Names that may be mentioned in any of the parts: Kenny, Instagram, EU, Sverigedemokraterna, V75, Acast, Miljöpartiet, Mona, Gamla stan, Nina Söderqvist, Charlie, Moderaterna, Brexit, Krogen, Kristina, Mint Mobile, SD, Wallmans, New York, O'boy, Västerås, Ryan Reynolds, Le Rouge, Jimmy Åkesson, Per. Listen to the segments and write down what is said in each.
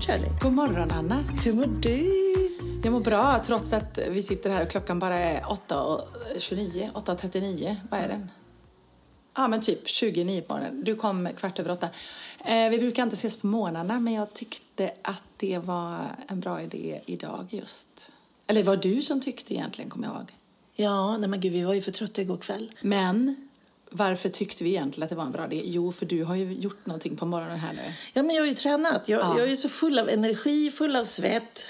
Charlie. God morgon, Anna. Hur mår du? Jag mår bra, trots att vi sitter här och klockan bara är 8.29, 8.39. Vad är den? Ja, men typ 29 på morgonen. Du kom 8:15. Vi brukar inte ses på månaderna, men jag tyckte att det var en bra idé idag just. Eller var du som tyckte egentligen, kommer jag ihåg? Ja, nej men gud, vi var ju för trötta igår kväll. Men varför tyckte vi egentligen att det var en bra idé? Jo, för du har ju gjort någonting på morgonen här nu. Ja, men jag har ju tränat. Jag är ju så full av energi, full av svett.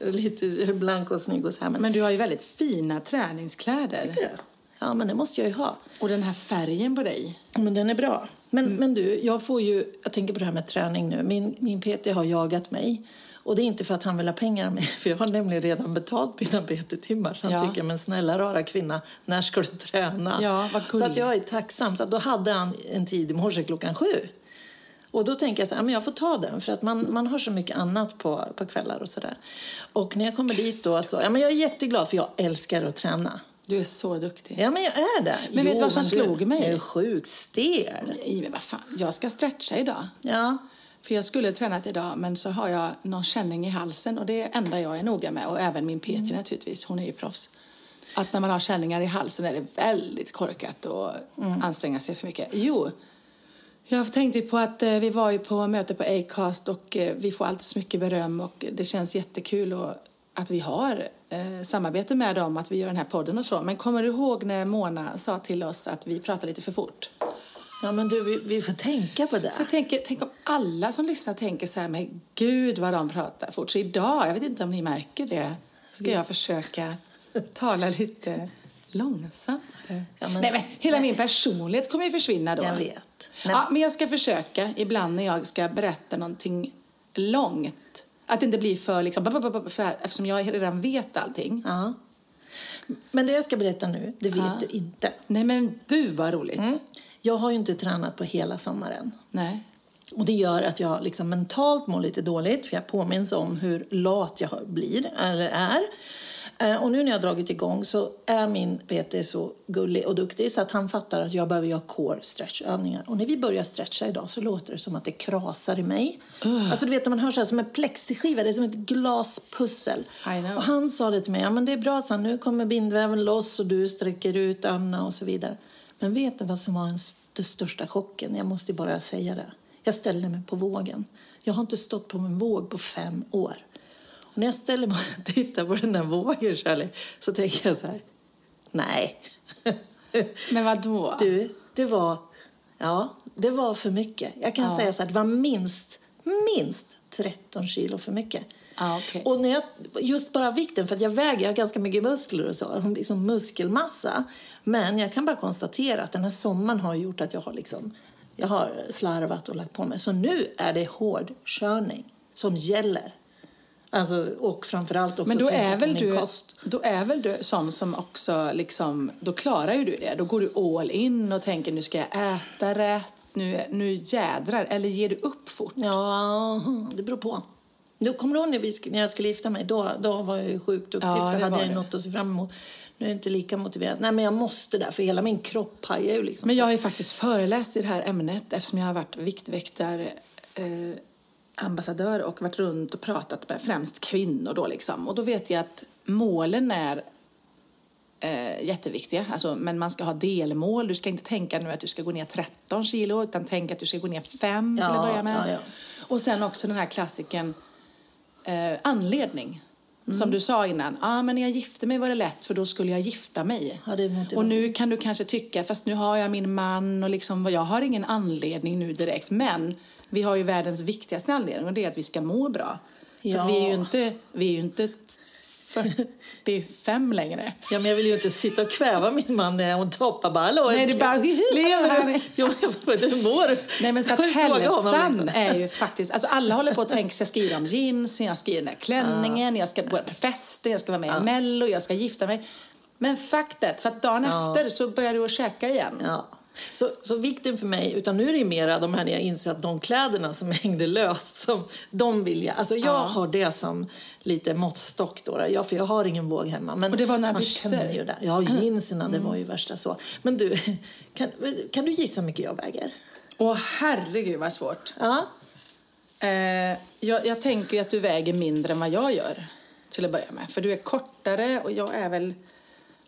Lite blank och snygg och så här. Men du har ju väldigt fina träningskläder. Tycker du? Ja, men det måste jag ju ha. Och den här färgen på dig. Men den är bra. Men du, jag tänker på det här med träning nu. Min PT har jagat mig. Och det är inte för att han vill ha pengar av mig. För jag har nämligen redan betalt mina PT-timmar. Så han tycker, men snälla rara kvinna, när ska du träna? Ja, vad cool. Så att jag är tacksam. Så att då hade han en tid i morse 7:00. Och då tänker jag så här, men jag får ta den. För att man har så mycket annat på kvällar och sådär. Och när jag kommer dit då, så, ja men jag är jätteglad för jag älskar att träna. Du är så duktig. Ja, men jag är det. Men vet du vad som slog mig? Jag är sjukt stel. Nej, men vad fan, jag ska stretcha idag. Ja. För jag skulle tränat idag, men så har jag någon känning i halsen. Och det är enda jag är noga med. Och även min PT naturligtvis, hon är ju proffs. Att när man har känningar i halsen är det väldigt korkat och anstränga sig för mycket. Jo, jag tänkte ju på att vi var ju på möte på Acast. Och vi får alltid så mycket beröm. Och det känns jättekul att vi har samarbete med dem. Att vi gör den här podden och så. Men kommer du ihåg när Mona sa till oss att vi pratar lite för fort? Ja, men du, vi får tänka på det. Så jag tänker, tänk om alla som lyssnar tänker så här, men gud vad de pratar fort. Så idag, jag vet inte om ni märker det, ska jag försöka tala lite långsammare. Ja, men, nej, men hela min personlighet kommer ju försvinna då. Jag vet. Ja, men jag ska försöka, ibland när jag ska berätta någonting långt, att det inte blir för liksom, eftersom jag redan vet allting. Ja. Men det jag ska berätta nu, det vet du inte. Nej, men du, vad roligt. Mm. Jag har ju inte tränat på hela sommaren. Nej. Och det gör att jag liksom mentalt mår lite dåligt. För jag påminns om hur lat jag blir eller är. Och nu när jag har dragit igång så är min PT så gullig och duktig. Så att han fattar att jag behöver göra core stretchövningar. Och när vi börjar stretcha idag så låter det som att det krasar i mig. Alltså du vet när man hör så här som en plexiskiva. Det är som ett glaspussel. Och han sa det till mig. Ja men det är bra så nu kommer bindväven loss och du sträcker ut Anna och så vidare. Men vet du vad som var den största chocken? Jag måste bara säga det. Jag ställde mig på vågen. Jag har inte stått på min våg på 5 år. Och när jag ställer mig och tittar på den där vågen, Charlie, så tänker jag så här. Nej. Men vadå? Du, det var för mycket. Jag kan säga så här, det var minst 13 kilo för mycket. Ah, okay. Och när jag, just bara vikten, för att jag väger ganska mycket muskler och så, liksom muskelmassa. Men jag kan bara konstatera att den här sommaren har gjort att jag har slarvat och lagt på mig. Så nu är det hård körning som gäller. Alltså, och framförallt också kost. Då är väl du sån som också liksom, då klarar ju du det. Då går du all in och tänker, nu ska jag äta rätt, nu jädrar. Eller ger du upp fort? Ja, det beror på. Då kommer du ihåg när jag skulle gifta mig, då var jag ju sjukt duktig, för hade jag något att se fram emot. Nu är inte lika motiverad. Nej, men jag måste där, för hela min kropp hajar ju liksom. Men jag har ju faktiskt föreläst i det här ämnet eftersom jag har varit viktväktare, ambassadör och varit runt och pratat med främst kvinnor då liksom. Och då vet jag att målen är jätteviktiga. Alltså, men man ska ha delmål. Du ska inte tänka nu att du ska gå ner 13 kilo utan tänka att du ska gå ner 5 till att börja med. Ja. Och sen också den här klassiken anledning. Som du sa innan, men när jag gifte mig var det lätt för då skulle jag gifta mig. Ja, och nu kan du kanske tycka, fast nu har jag min man och liksom, jag har ingen anledning nu direkt. Men vi har ju världens viktigaste anledning och det är att vi ska må bra. Ja. För att vi är ju inte 45 längre. Ja, men jag vill ju inte sitta och kväva min man när hon toppar ballor. Nej, det är bara, lever du? Jo, hur mår du? Nej, men så att hälsan är ju faktiskt... Alltså alla håller på att tänka, jag ska skriva om jeans, jag ska i den där klänningen, jag ska gå på festen, jag ska vara med i Mello, jag ska gifta mig. Men faktet, för att dagen efter så börjar du att käka igen. Ja. Så vikten för mig, utan nu är det mera de här när jag inser att de kläderna som hängde löst, som de vill jag. Alltså jag har det som lite måttstock då. Ja, för jag har ingen våg hemma. Men och det var några byxor. Ju där. Ja, jeanserna, det var ju värsta så. Men du, kan du gissa hur mycket jag väger? Åh, herregud vad svårt. Ja. Jag tänker ju att du väger mindre än vad jag gör till att börja med. För du är kortare och jag är väl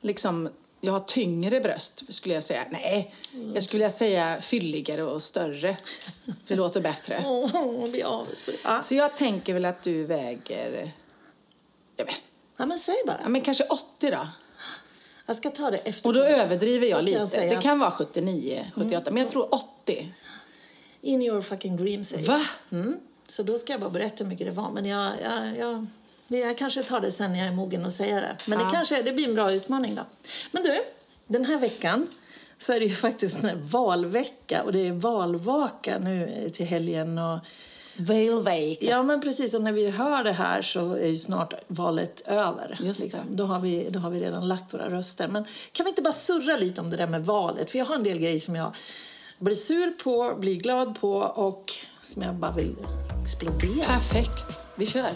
liksom... Jag har tyngre bröst, skulle jag säga. Nej, jag skulle säga fylligare och större. Det låter bättre. Så jag tänker väl att du väger... Jag vet. Ja, men säg bara. Ja, men kanske 80 då. Jag ska ta det efter. Och då överdriver jag lite. Det kan vara 79, 78. Men jag tror 80. In your fucking dream, säger jag. Va? Mm. Så då ska jag bara berätta hur mycket det var. Men jag kanske tar det sen när jag är mogen och säger det. Men det blir en bra utmaning då. Men du, den här veckan så är det ju faktiskt en valvecka. Och det är valvaka nu till helgen. Och... valvaka. Ja, men precis. Och när vi hör det här så är ju snart valet över. Just det. Liksom. Då har vi redan lagt våra röster. Men kan vi inte bara surra lite om det där med valet? För jag har en del grejer som jag blir sur på, blir glad på och som jag bara vill explodera. Perfekt. Vi kör.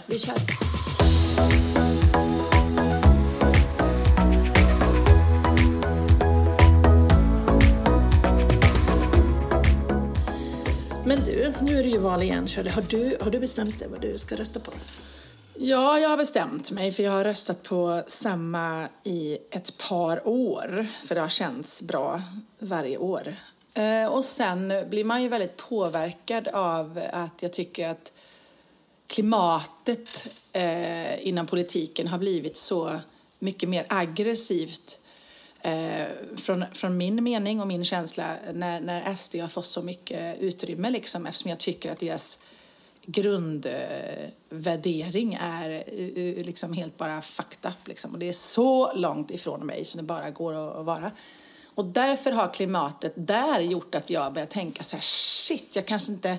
Men du, nu är det ju val igen. Har du bestämt dig vad du ska rösta på? Ja, jag har bestämt mig. För jag har röstat på samma i ett par år. För det har känts bra varje år. Och sen blir man ju väldigt påverkad av att jag tycker att klimatet inom politiken har blivit så mycket mer aggressivt från min mening och min känsla när SD har fått så mycket utrymme liksom, eftersom jag tycker att deras grundvärdering är liksom helt bara fucked up liksom, och det är så långt ifrån mig som det bara går att vara. Och därför har klimatet där gjort att jag börjar tänka så här, shit, jag kanske inte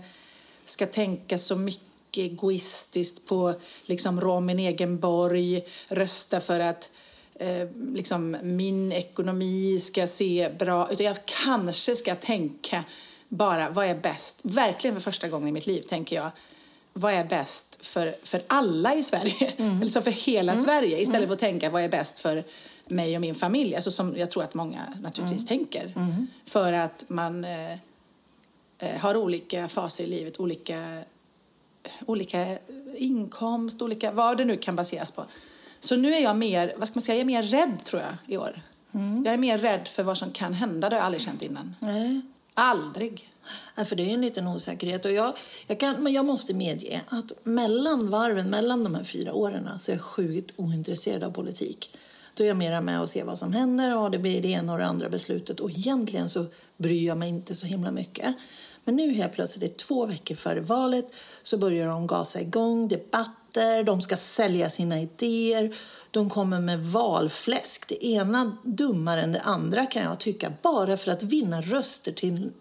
ska tänka så mycket egoistiskt på liksom rå min egen borg, rösta för att liksom min ekonomi ska se bra, utan jag kanske ska tänka bara, vad är bäst? Verkligen för första gången i mitt liv tänker jag, vad är bäst för alla i Sverige? Eller så för hela Sverige, istället för att tänka, vad är bäst för mig och min familj? Alltså som jag tror att många naturligtvis tänker. För att man har olika faser i livet, olika inkomst, olika vad det nu kan baseras på. Så nu är jag mer, vad ska man säga, jag är mer rädd tror jag i år. Jag är mer rädd för vad som kan hända, det har jag aldrig känt innan. Nej. Aldrig. Ja, för det är en liten osäkerhet och jag måste medge att mellan de här 4 åren så är jag sjukt ointresserad av politik. Då är jag mera med och se vad som händer och det blir det ena och det andra beslutet och egentligen så bryr jag mig inte så himla mycket. Men nu helt plötsligt 2 veckor före valet så börjar de gasa igång debatter. De ska sälja sina idéer. De kommer med valfläsk. Det ena dummare än det andra kan jag tycka. Bara för att vinna röster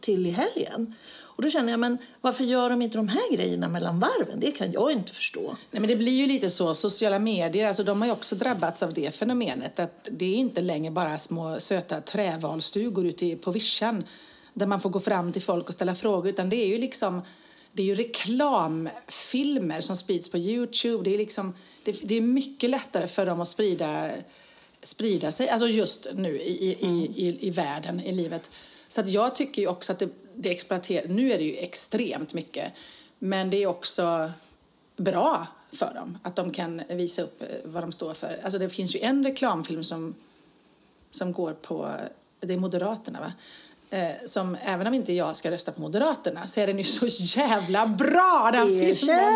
till i helgen. Och då känner jag, men varför gör de inte de här grejerna mellan varven? Det kan jag inte förstå. Nej, men det blir ju lite så. Sociala medier, alltså de har ju också drabbats av det fenomenet. Att det är inte längre bara små söta trävalstugor ute på vischan. Där man får gå fram till folk och ställa frågor. Utan det är ju liksom... Det är ju reklamfilmer som sprids på YouTube. Det är mycket lättare för dem att sprida sprida sig, alltså just nu i världen, i livet. Så att jag tycker ju också att det exploaterar, nu är det ju extremt mycket, men det är också bra för dem att de kan visa upp vad de står för. Alltså det finns ju en reklamfilm som går på, det är Moderaterna va? Som, även om inte jag ska rösta på Moderaterna, så är den ju så jävla bra, den filmen.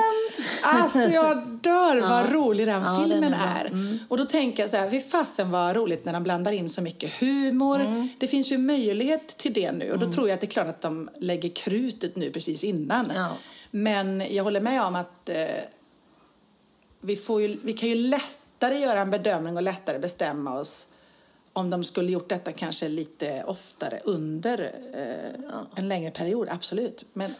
Alltså jag dör vad rolig den filmen är. Mm. Och då tänker jag så här, vi fasen var roligt när de blandar in så mycket humor. Mm. Det finns ju möjlighet till det nu. Och då tror jag att det är klart att de lägger krutet nu precis innan. Ja. Men jag håller med om att vi kan ju lättare göra en bedömning och lättare bestämma oss om de skulle gjort detta kanske lite oftare under en längre period, absolut. Men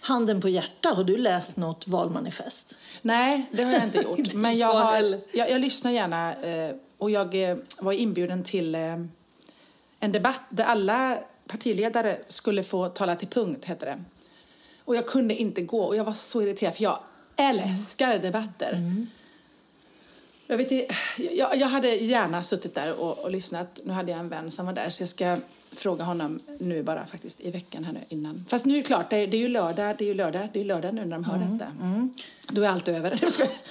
handen på hjärta, har du läst något valmanifest? Nej, det har jag inte gjort. Men jag lyssnar gärna och jag var inbjuden till en debatt där alla partiledare skulle få tala till punkt, heter det. Och jag kunde inte gå och jag var så irriterad för jag älskar debatter. Mm. Jag vet inte, jag hade gärna suttit där och lyssnat. Nu hade jag en vän som var där, så jag ska fråga honom nu bara faktiskt i veckan här nu innan. Fast nu är det klart, det är ju lördag nu när de hör detta. Mm. Då är allt över.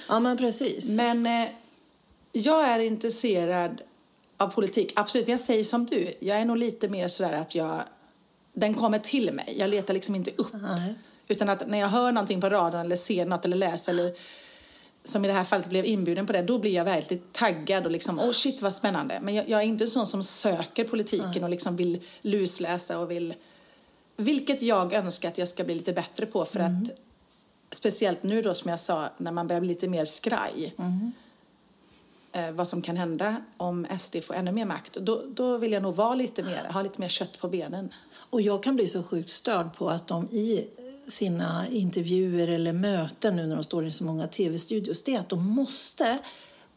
Ja, men precis. Men jag är intresserad av politik, absolut. Men jag säger som du, jag är nog lite mer sådär att den kommer till mig. Jag letar liksom inte upp. Mm. Utan att när jag hör någonting på radion eller ser något eller läser eller som i det här fallet blev inbjuden på det, då blir jag väldigt taggad och liksom, shit vad spännande. Men jag är inte en sån som söker politiken och liksom vill lusläsa och vill, vilket jag önskar att jag ska bli lite bättre på för att, speciellt nu då som jag sa, när man börjar bli lite mer skraj vad som kan hända om SD får ännu mer makt, då vill jag nog vara lite mer, ha lite mer kött på benen. Och jag kan bli så sjukt störd på att de i sina intervjuer eller möten nu när de står i så många tv-studios, det är att de måste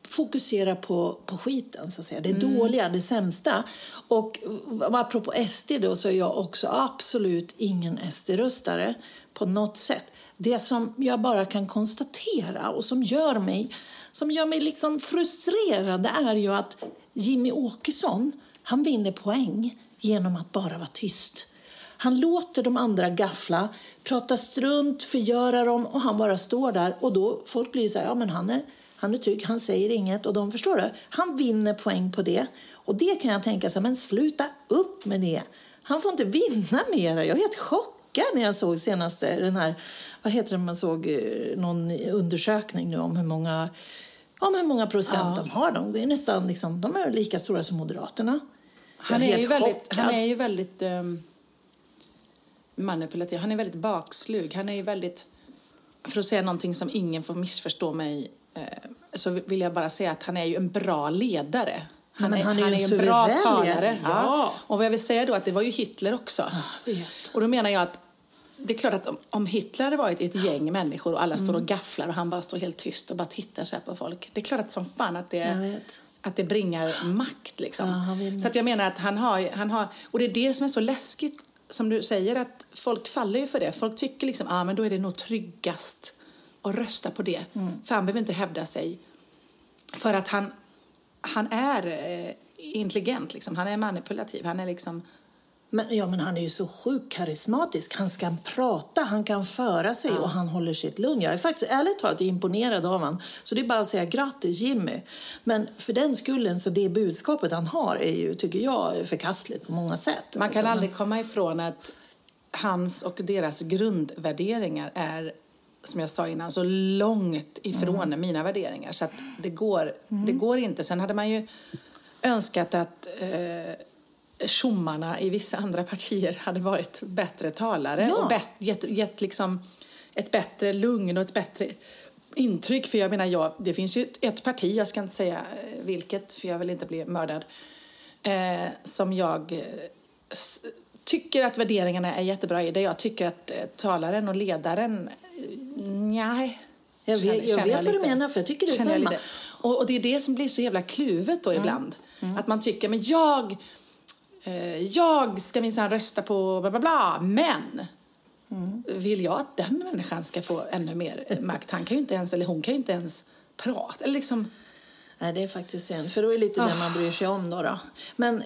fokusera på skiten så att säga. Det dåliga, det sämsta. Och apropå SD då, så är jag också absolut ingen SD-röstare på något sätt. Det som jag bara kan konstatera och som gör mig liksom frustrerad, det är ju att Jimmy Åkesson, han vinner poäng genom att bara vara tyst. Han låter de andra gaffla, prata strunt, förgöra dem, och han bara står där. Och då folk blir så här, ja men han är trygg, han säger inget och de förstår det. Han vinner poäng på det. Och det kan jag tänka så här, men sluta upp med det. Han får inte vinna mera. Jag är helt chockad när jag såg senaste den här, vad heter det, man såg någon undersökning nu om hur många procent de har. De är nästan liksom, de är lika stora som Moderaterna. Han är ju väldigt manipulativ. Han är väldigt bakslug. Han är ju väldigt, för att säga någonting som ingen får missförstå mig, så vill jag bara säga att han är ju en bra ledare. Han är ju en bra talare. Ja. Ja. Och vad jag vill säga då, att det var ju Hitler också. Jag vet. Och då menar jag att det är klart att om Hitler hade varit ett gäng människor och alla står och gafflar och han bara står helt tyst och bara tittar så här på folk. Det är klart att som fan att det bringar makt liksom. Ja, så att jag menar att han har, och det är det som är så läskigt som du säger, att folk faller ju för det. Folk tycker liksom, men då är det nog tryggast att rösta på det. Mm. För han behöver inte hävda sig. För att han är intelligent liksom. Han är manipulativ. Han är liksom... Men han är ju så sjukt karismatisk. Han ska prata, han kan föra sig och han håller sitt lugn. Jag är faktiskt ärligt talat imponerad av han. Så det är bara att säga grattis Jimmy. Men för den skullen, så det budskapet han har är ju, tycker jag, förkastligt på många sätt. Man kan aldrig komma ifrån att hans och deras grundvärderingar är, som jag sa innan, så långt ifrån mina värderingar. Så att det går inte. Sen hade man ju önskat att... Schummarna i vissa andra partier hade varit bättre talare och gett liksom ett bättre lugn och ett bättre intryck. För jag menar, det finns ju ett parti, jag ska inte säga vilket för jag vill inte bli mördad, som jag tycker att värderingarna är jättebra i. Det jag tycker att talaren och ledaren, nej. Jag vet vad du menar, för jag tycker det är samma. Och det är det som blir så jävla kluvet då ibland. Mm. Att man tycker, men jag ska minsann rösta på bla bla bla, men vill jag att den människan ska få ännu mer makt? Han kan ju inte ens, eller hon kan ju inte ens prata. Eller liksom, Nej, det är faktiskt synd. För då är det lite det man bryr sig om då. Men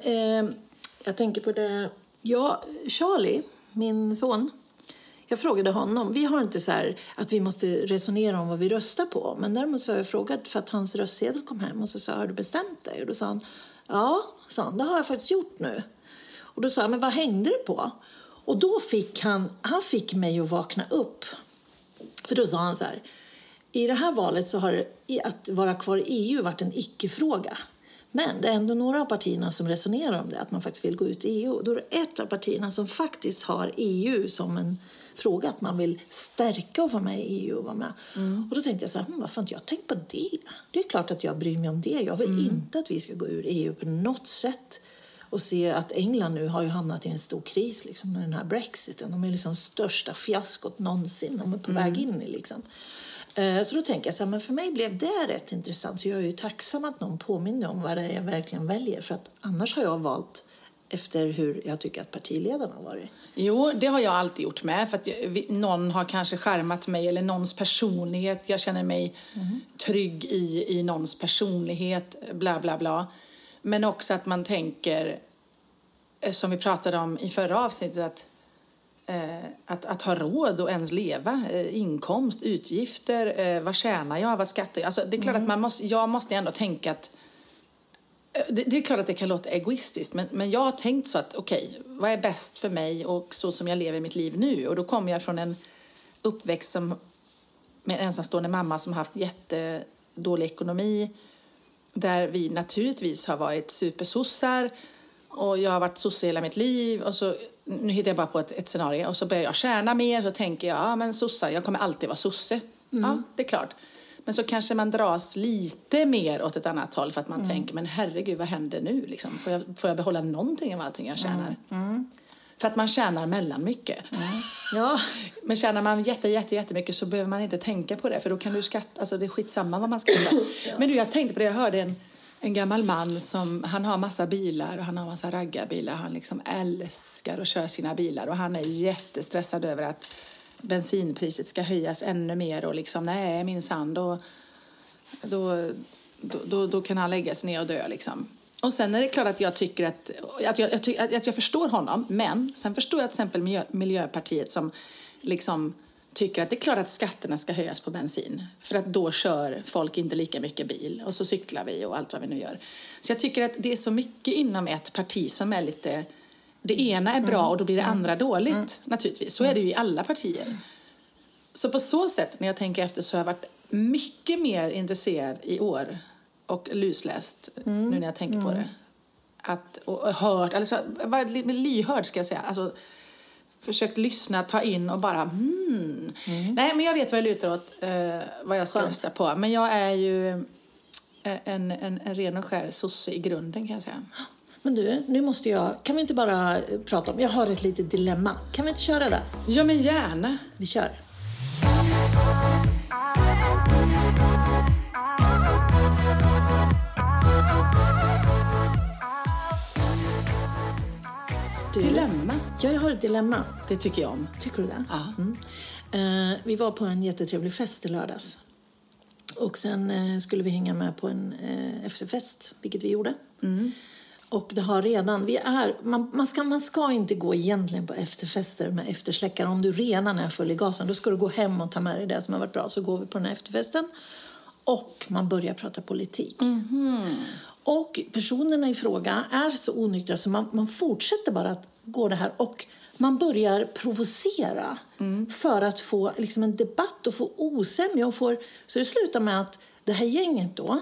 jag tänker på det. Ja, Charlie, min son. Jag frågade honom. Vi har inte så här att vi måste resonera om vad vi röstar på. Men däremot så har jag frågat för att hans röstsedel kom hem. Och så sa jag, har du bestämt dig? Och då sa han, ja, sa han, det har jag faktiskt gjort nu. Och då sa jag, men vad hängde det på? Och då fick han fick mig att vakna upp. För då sa han så här, i det här valet så har att vara kvar i EU varit en icke-fråga. Men det är ändå några av partierna som resonerar om det, att man faktiskt vill gå ut i EU. Då är det ett av partierna som faktiskt har EU som en fråga, att man vill stärka och vara med i EU och vara med. Mm. Och då tänkte jag så här, varför inte jag tänkt på det? Det är klart att jag bryr mig om det. Jag vill inte att vi ska gå ur EU på något sätt. Och se att England nu har ju hamnat i en stor kris liksom, med den här Brexiten. De är liksom största fiaskot någonsin. De är på väg in i liksom. Så då tänker jag så här, men för mig blev det rätt intressant. Så jag är ju tacksam att någon påminner om vad det är jag verkligen väljer. För att annars har jag valt efter hur jag tycker att partiledarna har varit. Jo, det har jag alltid gjort med. För att någon har kanske skärmat mig eller någons personlighet. Jag känner mig trygg i någons personlighet, bla bla bla. Men också att man tänker, som vi pratade om i förra avsnittet, att ha råd och ens leva, inkomst, utgifter, vad tjänar jag, vad skattar jag. Alltså, det är klart att jag måste ändå tänka att, det är klart att det kan låta egoistiskt, men jag har tänkt så att okej, vad är bäst för mig och så som jag lever mitt liv nu. Och då kommer jag från en uppväxt med en ensamstående mamma som haft jättedålig ekonomi. Där vi naturligtvis har varit supersossar. Och jag har varit sosse hela mitt liv. Och så, nu hittar jag bara på ett scenario. Och så börjar jag tjäna mer. Så tänker jag, ja men sossar, jag kommer alltid vara sosse. Mm. Ja, det är klart. Men så kanske man dras lite mer åt ett annat håll. För att man tänker, men herregud, vad händer nu? Liksom? Får jag behålla någonting av allting jag tjänar? Mm. För att man tjänar mellan mycket. Mm. Ja. Men tjänar man jättemycket så behöver man inte tänka på det. För då kan du skatta. Alltså det är skitsamma vad man skattar. Ja. Men du, jag tänkte på det. Jag hörde en gammal man som... Han har massa bilar och han har massa raggarbilar. Han liksom älskar och kör sina bilar. Och han är jättestressad över att bensinpriset ska höjas ännu mer. Och liksom, nej minsann. Då kan han lägga sig ner och dö liksom. Och sen är det klart att jag tycker att jag förstår honom. Men sen förstår jag till exempel Miljöpartiet som liksom tycker att det är klart att skatterna ska höjas på bensin. För att då kör folk inte lika mycket bil. Och så cyklar vi och allt vad vi nu gör. Så jag tycker att det är så mycket inom ett parti som är lite... Det ena är bra och då blir det andra dåligt naturligtvis. Så är det ju i alla partier. Så på så sätt, när jag tänker efter, så har jag varit mycket mer intresserad i år. Och lusläst nu när jag tänker på det. Att, och hört, alltså varit lyhörd ska jag säga. Alltså, försökt lyssna, ta in och bara Nej, men jag vet vad jag lutar åt, vad jag ska rösta på. Men jag är ju en ren och skär sosse i grunden kan jag säga. Men du, nu måste jag... Kan vi inte bara prata om... Jag har ett litet dilemma. Kan vi inte köra det? Ja, men gärna. Vi kör. Dilemma. Ja, jag har ett dilemma. Det tycker jag om. Tycker du det? Ja. Vi var på en jättetrevlig fest i lördags. Och sen skulle vi hänga med på en efterfest, vilket vi gjorde. Mm. Och det har redan... Man ska inte gå egentligen på efterfester med eftersläckare. Om du redan är full i gasen, då ska du gå hem och ta med dig det som har varit bra. Så går vi på den här efterfesten. Och man börjar prata politik. Mm-hmm. Och personerna i fråga är så onyktra så man fortsätter bara att gå det här. Och man börjar provocera för att få liksom en debatt och få osämja. Så det slutar med att det här gänget då...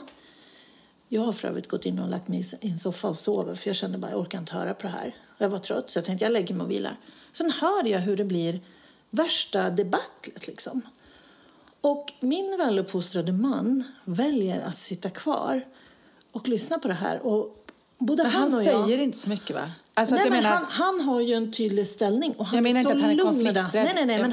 Jag har för övrigt gått in och lagt mig i en soffa och sover. För jag kände bara, jag orkar inte höra på det här. Jag var trött så jag tänkte, jag lägger mig och vilar. Sen hör jag hur det blir värsta debaclet liksom. Och min väluppfostrade man väljer att sitta kvar och lyssna på det här. Och både han och jag... Han säger inte så mycket va? Alltså, nej, men han har ju en tydlig ställning. Och han jag menar inte att han är konflikträdd.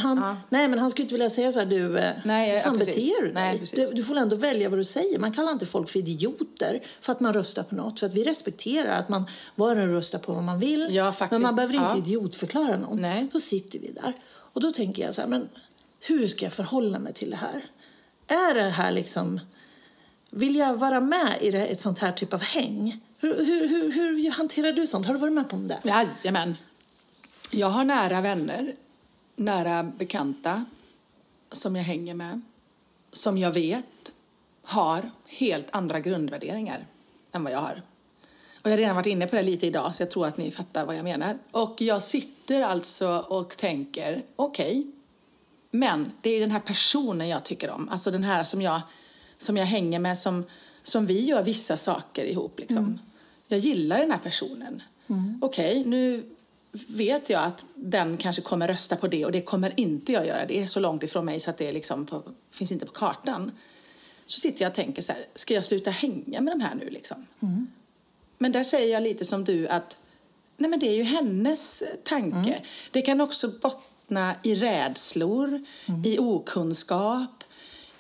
Nej, men han skulle inte vilja säga så här, du... Nej, fan beter du dig? Du får ändå välja vad du säger. Man kallar inte folk för idioter för att man röstar på något. För att vi respekterar att man bara röstar på vad man vill. Ja, faktiskt. Men man behöver inte idiotförklara någon. Nej. Då sitter vi där. Och då tänker jag så här, men hur ska jag förhålla mig till det här? Är det här liksom... Vill jag vara med i ett sånt här typ av häng? Hur hanterar du sånt? Har du varit med på om det? Jajamän. Jag har nära vänner, nära bekanta som jag hänger med. Som jag vet har helt andra grundvärderingar än vad jag har. Och jag har redan varit inne på det lite idag så jag tror att ni fattar vad jag menar. Och jag sitter alltså och tänker, okej. Men det är den här personen jag tycker om. Alltså den här som jag hänger med, som vi gör vissa saker ihop. Liksom. Mm. Jag gillar den här personen. Mm. Okej, nu vet jag att den kanske kommer rösta på det och det kommer inte jag göra. Det är så långt ifrån mig så att det liksom finns inte på kartan. Så sitter jag och tänker så här, ska jag sluta hänga med de här nu liksom? Mm. Men där säger jag lite som du att nej men det är ju hennes tanke. Mm. Det kan också bottna i rädslor, i okunskap,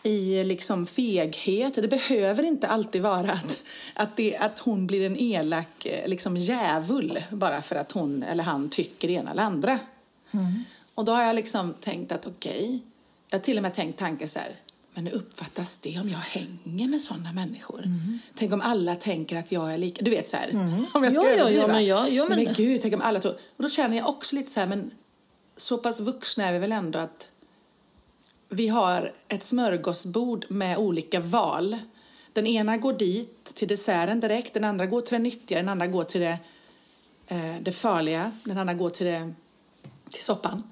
i liksom feghet. Det behöver inte alltid vara att hon blir en elak liksom djävul bara för att hon eller han tycker det ena eller andra. Mm. Och då har jag liksom tänkt att okej, jag har till och med tänkt tanken så här, men hur uppfattas det om jag hänger med sådana människor? Mm. Tänk om alla tänker att jag är lika, du vet så här, om jag ska överdriva. Men gud, tänk om alla tror. Och då känner jag också lite så här, men så pass vuxna är vi väl ändå att vi har ett smörgåsbord med olika val. Den ena går dit till desserten direkt. Den andra går till det nyttiga. Den andra går till det farliga. Den andra går till soppan.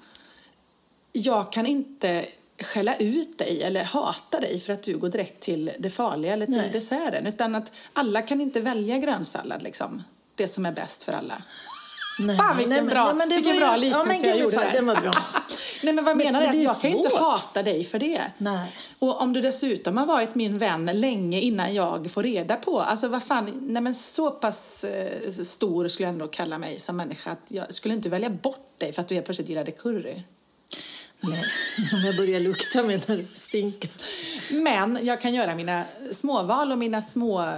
Jag kan inte skälla ut dig eller hata dig för att du går direkt till det farliga eller till desserten. Utan att alla kan inte välja grönsallad liksom. Det som är bäst för alla. Nej, fan vilken bra liknelse jag gjorde där. Nej men vad menar du? Jag kan ju inte hata dig för det. Nej. Och om du dessutom har varit min vän länge innan jag får reda på. Alltså vad fan. Nej men så pass stor skulle jag ändå kalla mig som människa. Att jag skulle inte välja bort dig för att du helt plötsligt gillade curry. Nej, jag börjar lukta med när det stinker. Men jag kan göra mina småval och mina små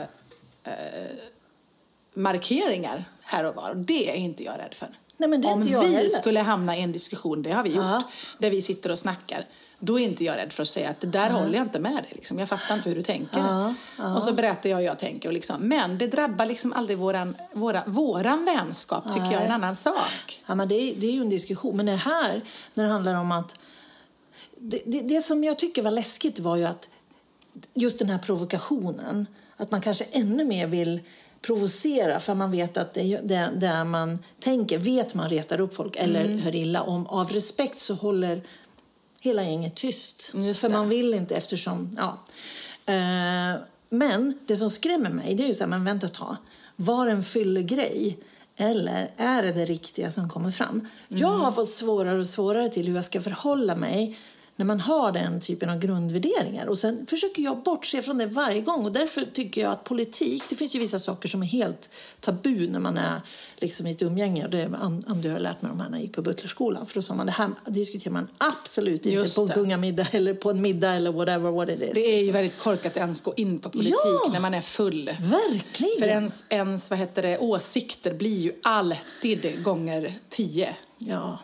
markeringar här och var. Det är inte jag rädd för. Nej, men det är om inte jag vi heller. Skulle hamna i en diskussion, det har vi gjort, där vi sitter och snackar, då är inte jag rädd för att säga att det där håller jag inte med dig. Liksom. Jag fattar inte hur du tänker. Och så berättar jag hur jag tänker. Och liksom. Men det drabbar liksom aldrig våran vänskap, tycker jag är en annan sak. Ja, men det är ju en diskussion. Men det här, när det handlar om att det som jag tycker var läskigt var ju att just den här provokationen, att man kanske ännu mer vill provocera för man vet att det där man tänker, vet man retar upp folk eller hör illa om. Av respekt så håller hela gänget tyst. Just för det. Man vill inte eftersom, men det som skrämmer mig det är ju så här, men vänta ta. Var en fyllegrej eller är det riktiga som kommer fram? Jag har fått svårare och svårare till hur jag ska förhålla mig när man har den typen av grundvärderingar. Och sen försöker jag bortse från det varje gång. Och därför tycker jag att politik, det finns ju vissa saker som är helt tabu när man är liksom i ett umgänge. Och det har jag lärt mig om när jag gick på butlerskolan. För då sa man, det här diskuterar man absolut inte på en kungamiddag eller på en middag eller whatever what it is. Det är ju väldigt korkat att ens gå in på politik när man är full. Verkligen. För ens åsikter blir ju alltid gånger 10. Ja.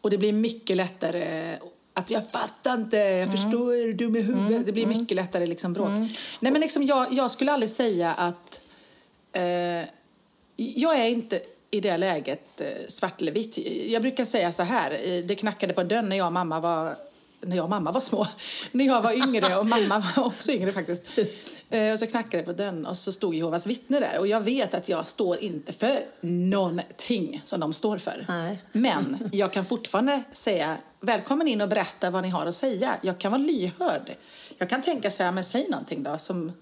Och det blir mycket lättare att jag fattar inte, jag förstår, är du med huvudet? Det blir mycket lättare liksom bråk. Nej men liksom jag skulle aldrig säga att jag är inte i det läget svart eller vitt. Jag brukar säga så här, det knackade på dörren när jag och mamma var små. När jag var yngre och mamma var också yngre faktiskt. Och så knackade på dörren och så stod Jehovas vittne där. Och jag vet att jag står inte för någonting som de står för. Nej. Men jag kan fortfarande säga, välkommen in och berätta vad ni har att säga. Jag kan vara lyhörd. Jag kan tänka så här, men säg någonting då som...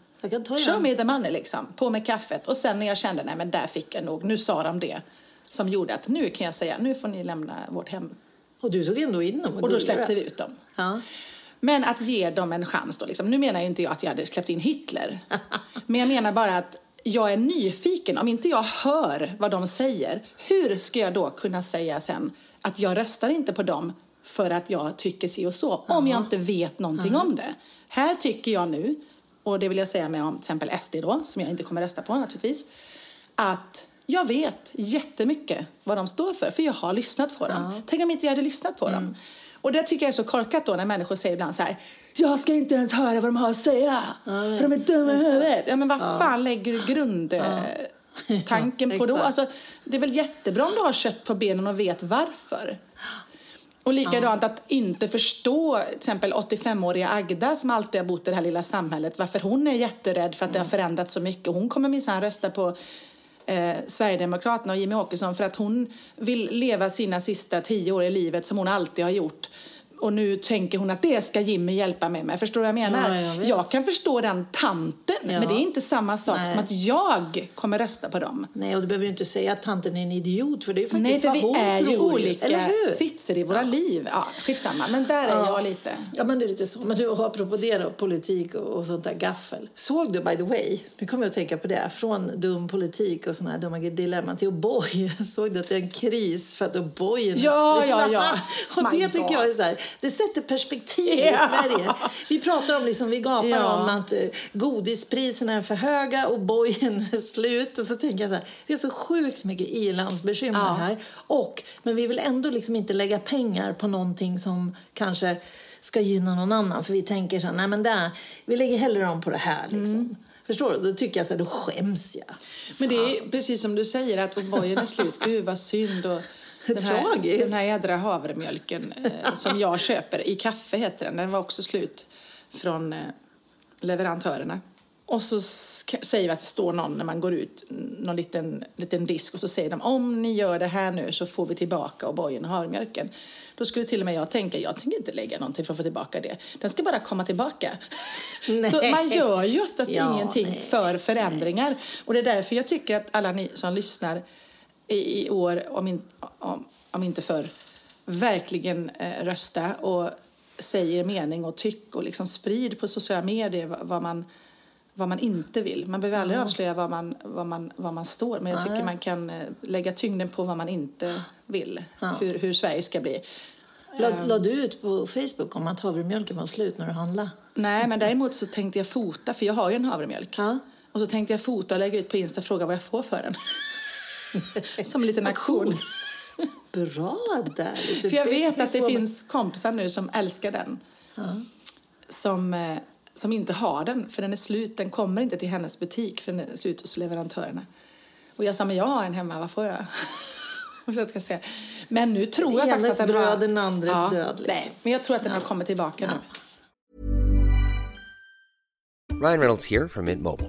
Kör med the money liksom, på med kaffet. Och sen när jag kände, nej men där fick jag nog, nu sa de det. Som gjorde att nu kan jag säga, nu får ni lämna vårt hem. Och du tog ändå in dem. Och då släppte vi ut dem. Ja. Men att ge dem en chans då liksom. Nu menar ju inte jag att jag hade släppt in Hitler. Men jag menar bara att jag är nyfiken. Om inte jag hör vad de säger. Hur ska jag då kunna säga sen att jag röstar inte på dem för att jag tycker si och så. Om jag inte vet någonting om det. Här tycker jag nu. Och det vill jag säga med om till exempel SD då. Som jag inte kommer rösta på naturligtvis. Att... Jag vet jättemycket vad de står för jag har lyssnat på dem. Tänk om inte jag hade lyssnat på dem. Och det tycker jag är så korkat då när människor säger ibland så här, jag ska inte ens höra vad de har att säga. För de är dumma i huvudet. Ja, men vad fan lägger du grundtanken på då? Alltså, det är väl jättebra om du har kött på benen och vet varför. Och likadant att inte förstå till exempel 85-åriga Agda som alltid har bott i det här lilla samhället. Varför hon är jätterädd för att det har förändrats så mycket. Hon kommer minsann rösta på Sverigedemokraterna och Jimmy Åkesson för att hon vill leva sina sista 10 år i livet som hon alltid har gjort. Och nu tänker hon att det ska Jimmy hjälpa mig med. Förstår du vad jag menar? Ja, jag kan förstå den tanten. Ja. Men det är inte samma sak som att jag kommer rösta på dem. Nej, och du behöver ju inte säga att tanten är en idiot. För det är ju faktiskt vad hon tror. Nej, för vi är ju olika sitser i våra liv. Ja, skitsamma. Men där är jag lite. Ja, men det är lite så. Men du, apropå det då, politik och sånt där gaffel. Såg du, by the way, nu kommer jag att tänka på det. Från dum politik och sådana här dumma dilemman till O'boy. Såg du att det är en kris för att O'boy är och det tycker jag är så här. Det sätter perspektiv i Sverige. Vi pratar om, liksom, vi gapar om att godispriserna är för höga och bojen är slut. Och så tänker jag så här, vi har så sjukt mycket ilandsbekymmer här. Men vi vill ändå liksom inte lägga pengar på någonting som kanske ska gynna någon annan. För vi tänker så här, nej men där, vi lägger hellre dem på det här liksom. Mm. Förstår du? Då tycker jag så här, då skäms jag. Men det är precis som du säger att bojen är slut. Gud vad synd och... Den här jädra havremjölken som jag köper i kaffe heter den. Den var också slut från leverantörerna. Och så säger vi att det står någon när man går ut, någon liten disk. Och så säger de, om ni gör det här nu så får vi tillbaka O'boyen och havremjölken. Då skulle till och med jag tänka, jag tänker inte lägga någonting för att få tillbaka det. Den ska bara komma tillbaka. Nej. Så man gör ju oftast ingenting för förändringar. Och det är därför jag tycker att alla ni som lyssnar... I år, om inte förr, verkligen rösta och säger mening och tyck och liksom sprid på sociala medier vad man inte vill. Man behöver aldrig avslöja vad man står, men jag tycker man kan lägga tyngden på vad man inte vill, hur Sverige ska bli. La du ut på Facebook om att havremjölken var slut när du handlade? Nej, men däremot så tänkte jag fota, för jag har ju en havremjölk. Och så tänkte jag fota och lägga ut på Insta och fråga vad jag får för den. Som en liten aktion. Bra där. För jag vet att det finns kompisar nu som älskar den. Som inte har den. För den är slut. Den kommer inte till hennes butik. För den är slut hos leverantörerna. Och jag sa, men jag har en hemma. Vad får jag? Så ska jag säga. Men nu tror jag faktiskt att den har... Den andres död. Nej, men jag tror att den har kommit tillbaka nu. Ryan Reynolds here from Mint Mobile.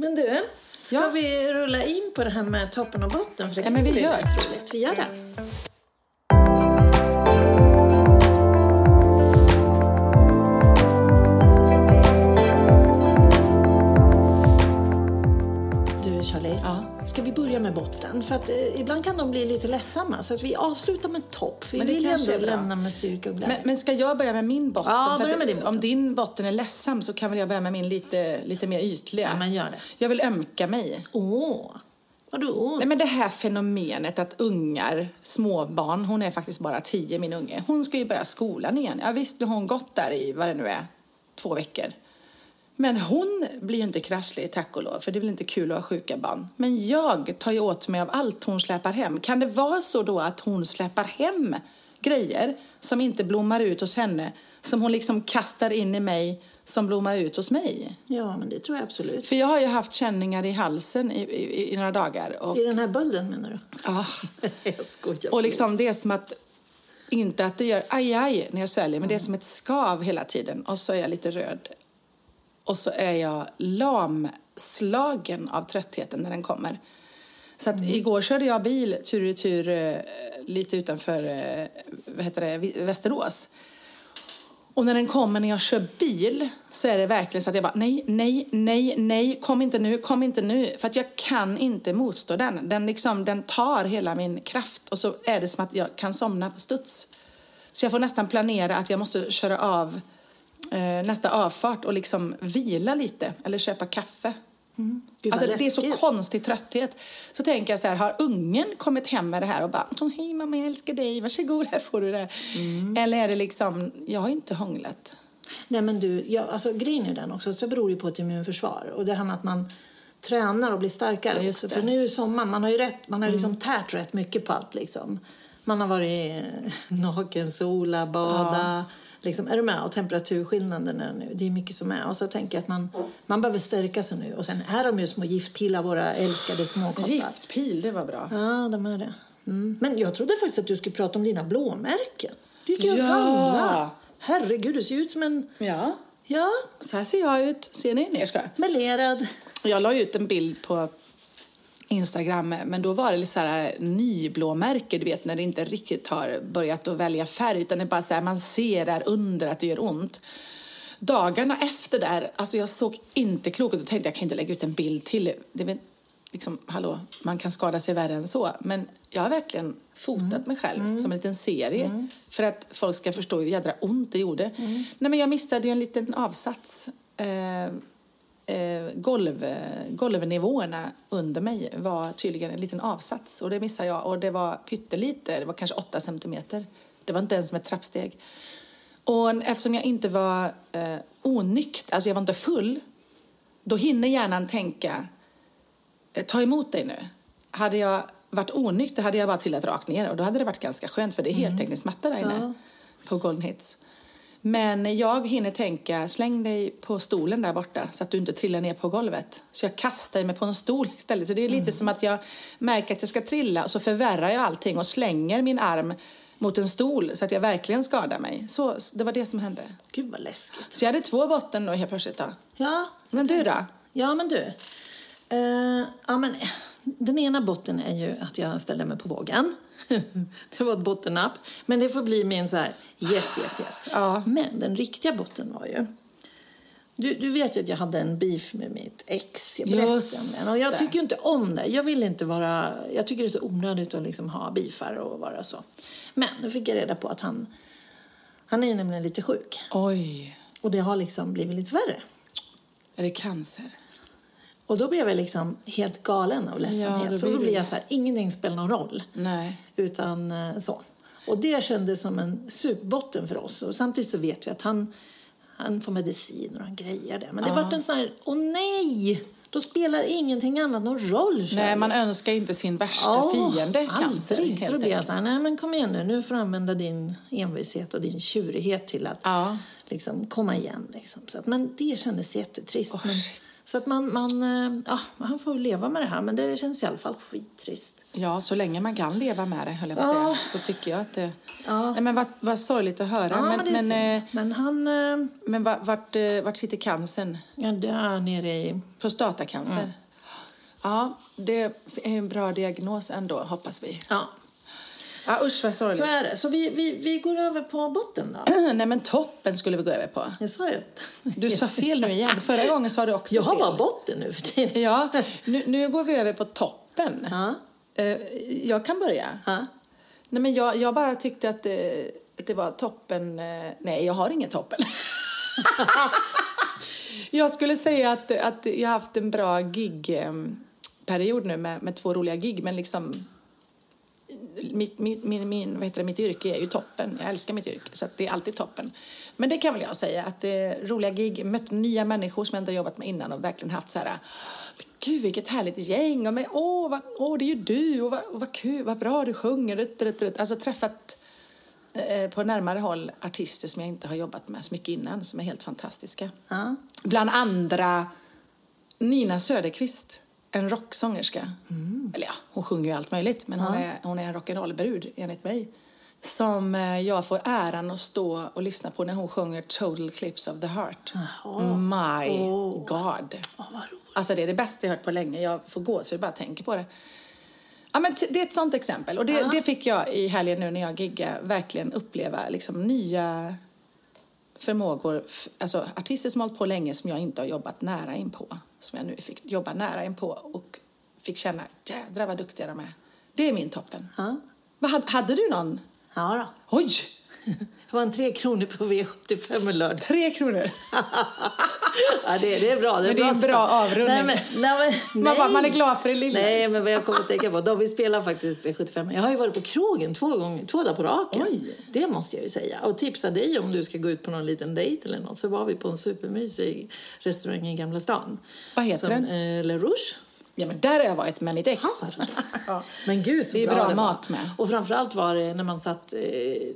Men du, ska vi rulla in på det här med toppen och botten? För det kan men vi gör det. Vi gör det. Du, Charlie, ska vi börja med botten? För att ibland kan de bli lite ledsamma. Så att vi avslutar med topp. För men vi vill ändå lämna med styrka och glädje. Men ska jag börja med min botten? Ja, börja med din botten. Om din botten är ledsam så kan väl jag börja med min lite mer ytliga. Ja, men gör det. Jag vill ömka mig. Vadå? Nej, men det här fenomenet att ungar, småbarn, hon är faktiskt bara 10, min unge. Hon ska ju börja skolan igen. Ja visst, nu har hon gått där i, vad det nu är, 2 veckor. Men hon blir ju inte kraschlig, tack och lov. För det är väl inte kul att ha sjuka barn. Men jag tar ju åt mig av allt hon släpar hem. Kan det vara så då att hon släpar hem grejer som inte blommar ut hos henne? Som hon liksom kastar in i mig, som blommar ut hos mig? Ja, men det tror jag absolut. För jag har ju haft känningar i halsen i några dagar. Och, i den här bölden menar du? Ja. Jag skojar. Och liksom det är som att... Inte att det gör aj när jag sväljer. Men det är som ett skav hela tiden. Och så är jag lite röd. Och så är jag lamslagen av tröttheten när den kommer. Så att igår körde jag bil tur i tur lite utanför Västerås. Och när den kommer när jag kör bil så är det verkligen så att jag bara nej, kom inte nu. För att jag kan inte motstå den. Den tar hela min kraft och så är det som att jag kan somna på studs. Så jag får nästan planera att jag måste köra av nästa avfart och liksom vila lite eller köpa kaffe. Gud, alltså det är så konstig trötthet. Så tänker jag så här, har ungen kommit hem med det här och bara, hej mamma jag älskar dig, varsågod här får du det. Eller är det liksom, jag har inte hånglat. Nej men du, alltså grejen är den också, så beror det på ett immunförsvar och det här med att man tränar och blir starkare. Ja, för nu i sommaren, man har ju liksom tärt rätt mycket på allt liksom. Man har varit naken, sola, bada. Ja. Liksom, är du med? Och temperaturskillnaden är nu. Det är mycket som är. Och så tänker jag att man behöver stärka sig nu. Och sen är de ju små giftpilar, våra älskade småkoppar. Giftpil, det var bra. Ja, de är det. Men jag trodde faktiskt att du skulle prata om dina blåmärken. Du gick ju gamla. Herregud, du ser ut som en... Ja. Så här ser jag ut. Ser ni? Nej, jag ska. Melerad. Jag la ut en bild på Instagram, men då var det så här nyblåmärke, du vet, när det inte riktigt har börjat att välja färg utan det är bara så här, man ser där under att det gör ont. Dagarna efter där, alltså jag såg inte klokt och då tänkte jag kan inte lägga ut en bild till. Det är liksom, hallå, man kan skada sig värre än så. Men jag har verkligen fotat mig själv som en liten serie för att folk ska förstå hur jädra ont det gjorde. Nej, men jag missade ju en liten avsats. Golvnivåerna under mig var tydligen en liten avsats och det missade jag och det var pyttelite, det var kanske 8 centimeter, det var inte ens som ett trappsteg och eftersom jag inte var onykt, alltså jag var inte full, då hinner hjärnan tänka ta emot dig nu. Hade jag varit onykt då hade jag bara trillat rakt ner och då hade det varit ganska skönt för det är heltäckningsmatta där inne på Golden Hits. Men jag hinner tänka, släng dig på stolen där borta så att du inte trillar ner på golvet. Så jag kastar mig på en stol istället. Så det är lite som att jag märker att jag ska trilla och så förvärrar jag allting och slänger min arm mot en stol så att jag verkligen skadar mig. Så det var det som hände. Gud vad läskigt. Så jag hade 2 botten då helt plötsligt då. Ja. Men du då? Ja men du. Men den ena botten är ju att jag ställde mig på vågen. Det var ett bottennapp. Men det får bli min så här, yes. Ja. Men den riktiga botten var ju... Du vet ju att jag hade en beef med mitt ex. Jag berättade om den. Och jag tycker ju inte om det. Jag vill inte vara... Jag tycker det är så onödigt att liksom ha beefar och vara så. Men nu fick jag reda på att han är nämligen lite sjuk. Oj. Och det har liksom blivit lite värre. Är det cancer? Och då blev jag liksom helt galen av ledsamhet. Ja, för då blir jag så här, ingenting spelar någon roll. Nej. Utan så. Och det kändes som en superbotten för oss. Och samtidigt så vet vi att han får medicin och han grejer det. Men det var en sån här, åh nej! Då spelar ingenting annat någon roll. Själv. Nej, man önskar inte sin värsta fiende. Cancer, helt så då blir jag så här, nej men kom igen nu får du använda din envishet och din tjurighet till att liksom, komma igen. Liksom. Så att, men det kändes jättetrist. Oh, men, så att han får leva med det här. Men det känns i alla fall skittrist. Ja, så länge man kan leva med det, höll jag på att säga. Så tycker jag att det... Ja. Nej, men vad sorgligt att höra. Ja, men vart sitter cancern? Ja, det är nere i... Prostatacancer. Mm. Ja, det är en bra diagnos ändå, hoppas vi. Ja. Ja, usch vad sorgligt. Så är det. Så vi går över på botten då? Nej, men toppen skulle vi gå över på. Jag sa ju. Du sa fel nu igen. Förra gången sa du också fel. Jag har bara botten nu för tiden. Ja, nu går vi över på toppen. Ja. Jag kan börja. Ja. Nej, men jag bara tyckte att det var toppen. Nej, jag har ingen toppen. Jag skulle säga att jag har haft en bra gig period nu med två roliga gig, men liksom mitt yrke är ju toppen. Jag älskar mitt yrke, så att det är alltid toppen. Men det kan väl jag säga, att det är roliga gig, mött nya människor som jag inte har jobbat med innan och verkligen haft så här, gud vilket härligt gäng, och men, det är ju du, och vad kul, vad bra du sjunger. Alltså träffat på närmare håll artister som jag inte har jobbat med så mycket innan, som är helt fantastiska. Bland andra Nina Söderqvist, en rocksångerska. Eller ja, hon sjunger ju allt möjligt, men hon är en rock'n'roll-brud enligt mig, som jag får äran att stå och lyssna på när hon sjunger Total Eclipse of the Heart. My God. Alltså det är det bästa jag hört på länge. Jag får gå så jag bara tänker på det. Ja, men det är ett sånt exempel. Och det fick jag i helgen nu när jag giggade, verkligen uppleva liksom nya förmågor. Alltså artister som hållit på länge, som jag inte har jobbat nära in på, som jag nu fick jobba nära in på och fick känna, jädra vad duktiga de är. Det är min toppen. Hade du någon? Ja då. Oj! Det var en 3 kronor på V75 lördag. 3 kronor? Ja, det är bra. Det är en bra avrundning. Nej. Man är glad för det lilla. Nej, men vad jag kommer att tänka på. Då vi spelar faktiskt V75. Jag har ju varit på Krogen 2 gånger, 2 dagar på raken. Oj. Det måste jag ju säga. Och tipsa dig om du ska gå ut på någon liten dejt eller något. Så var vi på en supermysig restaurang i Gamla stan. Vad heter den? Le Rouge. Ja, men där har jag varit med mitt ex. Ja. Men gud så det är bra mat med. Och framförallt var det när man satt,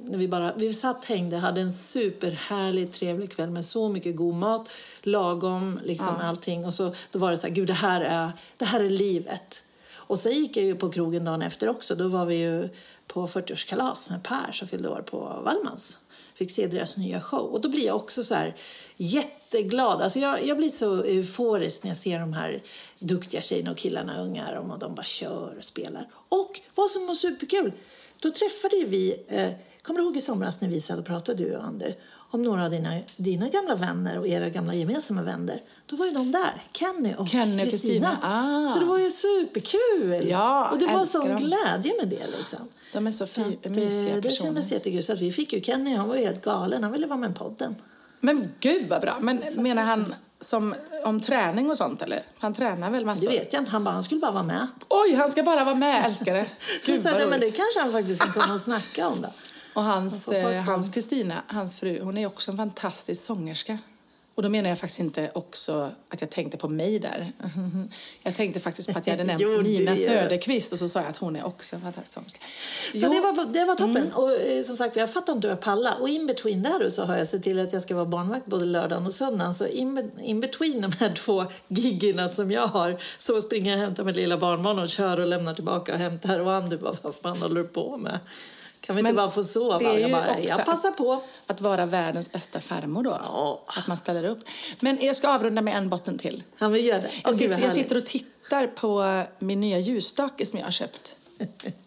när vi satt hängde, hade en superhärlig trevlig kväll med så mycket god mat, lagom liksom allting, och så då var det så här, gud det här är livet. Och så gick jag ju på krogen dagen efter också. Då var vi ju på 40-årskalas med Per som fyllde år på Wallmans. Fick se deras nya show. Och då blir jag också så här jätteglad. Alltså jag blir så euforisk när jag ser de här duktiga tjejerna och killarna och ungar. Och de bara kör och spelar. Och vad som var superkul. Då träffade vi, kommer du ihåg i somras när vi satt och pratade du och Ander? Om några av dina gamla vänner och era gamla gemensamma vänner. Då var ju de där. Kenny och Kristina. Så det var ju superkul. Ja, och det var så glädje med det liksom. De är så mysiga personer. Det kändes jättegud. Så att vi fick ju Kenny, han var ju helt galen. Han ville vara med i podden. Men gud vad bra. Men menar han som om träning och sånt eller? Han tränar väl massor? Det vet jag inte. Han skulle bara vara med. Oj, han ska bara vara med, älskare. Gud, så men det kanske han faktiskt kan komma och snacka om då. Och hans Kristina, hans fru, hon är också en fantastisk sångerska. Och då menar jag faktiskt inte också att jag tänkte på mig där. Jag tänkte faktiskt på att jag hade nämnt Nina Söderqvist och så sa jag att hon är också en fantastisk sångerska. Så det var toppen. Och som sagt, jag fattar inte hur jag pallar. Och in between där så har jag sett till att jag ska vara barnvakt både lördagen och söndagen. Så in between de här 2 giggerna som jag har, så springer jag och hämtar mitt lilla barnbarn och kör och lämnar tillbaka och hämtar. Och Andrew bara, vad fan håller du på med? Kan vi inte bara få sova? Jag passar på. Att vara världens bästa farmor då. Ja. Att man ställer upp. Men jag ska avrunda med en botten till. Ja, vi gör det. Jag sitter och tittar på min nya ljusstake som jag har köpt.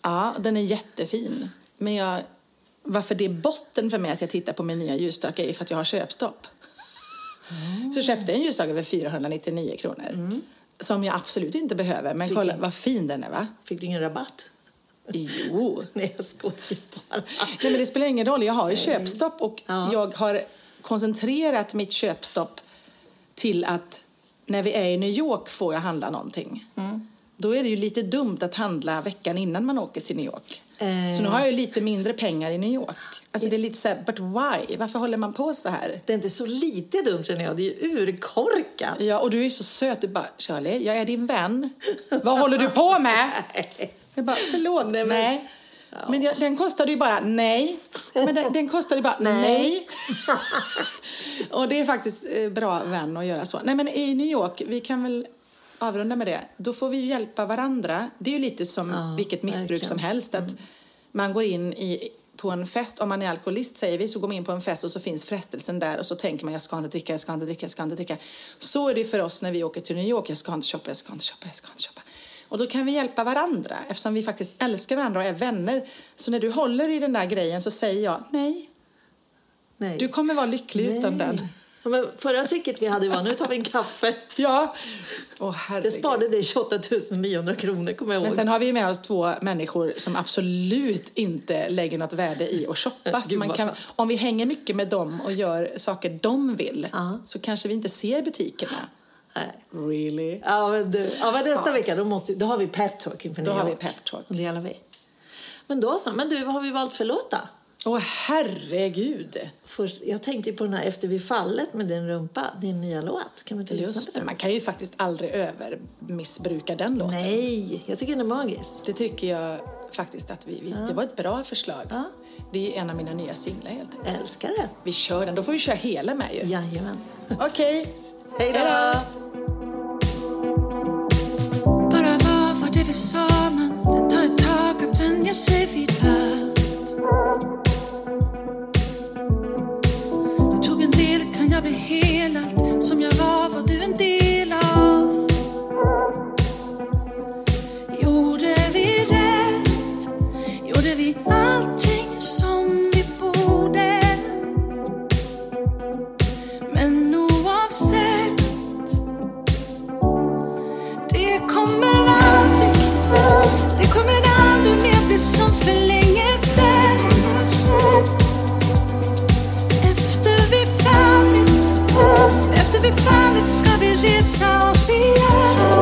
Ja, den är jättefin. Men varför det är botten för mig att jag tittar på min nya ljusstake är för att jag har köpstopp. Mm. Så köpte jag en ljusstake över 499 kronor. Mm. Som jag absolut inte behöver. Men kolla vad fin den är, va? Fick du ingen rabatt? Jo. Nej, jag skojar bara. Nej, men det spelar ingen roll. Jag har ju köpstopp och jag har koncentrerat mitt köpstopp till att när vi är i New York får jag handla någonting. Mm. Då är det ju lite dumt att handla veckan innan man åker till New York. Så nu har jag ju lite mindre pengar i New York. Alltså det är lite så här, but why? Varför håller man på så här? Det är inte så lite dumt, känner jag. Det är ju urkorkat. Ja, och du är ju så söt. Du bara, Charlie, jag är din vän. Vad håller du på med? Jag bara, förlåt, nej. Men den kostade ju bara, nej. Men den kostade ju bara, nej. Och det är faktiskt bra vän att göra så. Nej, men i New York, vi kan väl avrunda med det. Då får vi ju hjälpa varandra. Det är ju lite som vilket missbruk som helst. Att man går in på en fest, om man är alkoholist säger vi, så går man in på en fest och så finns frestelsen där och så tänker man, jag ska inte dricka. Så är det för oss när vi åker till New York, jag ska inte shoppa. Och då kan vi hjälpa varandra eftersom vi faktiskt älskar varandra och är vänner. Så när du håller i den där grejen så säger jag nej. Du kommer vara lycklig utan den. Ja, men förra tricket vi hade var, nu tar vi en kaffe. Ja. Det sparade dig 28 900 kronor, kommer jag ihåg. Men sen har vi med oss 2 människor som absolut inte lägger något värde i att shoppa. Så man kan, om vi hänger mycket med dem och gör saker de vill så kanske vi inte ser butikerna. Really? Ja, men du. Ja, men nästa vecka då har vi pep-talk inför New York. Då har vi pep-talk. Det gäller vi. Men då så, men du, vad har vi valt för låta? Åh, herregud. Först, jag tänkte på den här Efter vi fallet med din rumpa, din nya låt. Kan man inte lyssna på den? Man kan ju faktiskt aldrig övermissbruka den låten. Nej, jag tycker den är magisk. Det tycker jag faktiskt att det var ett bra förslag. Ja. Det är en av mina nya singlar helt enkelt. Jag älskar det. Vi kör den, då får vi köra hela med ju. Jajamän. Okej, hej då! Bara var var det vi sa, men det tar ett tag att vänja sig vid allt. Du tog en del, kan jag bli hel, allt som jag var du en del av. Gjorde vi rätt? Gjorde vi allting som vi borde? Men oavsett, det kommer aldrig mer bli som för länge sedan. Efter vi fallit ska vi resa oss igen.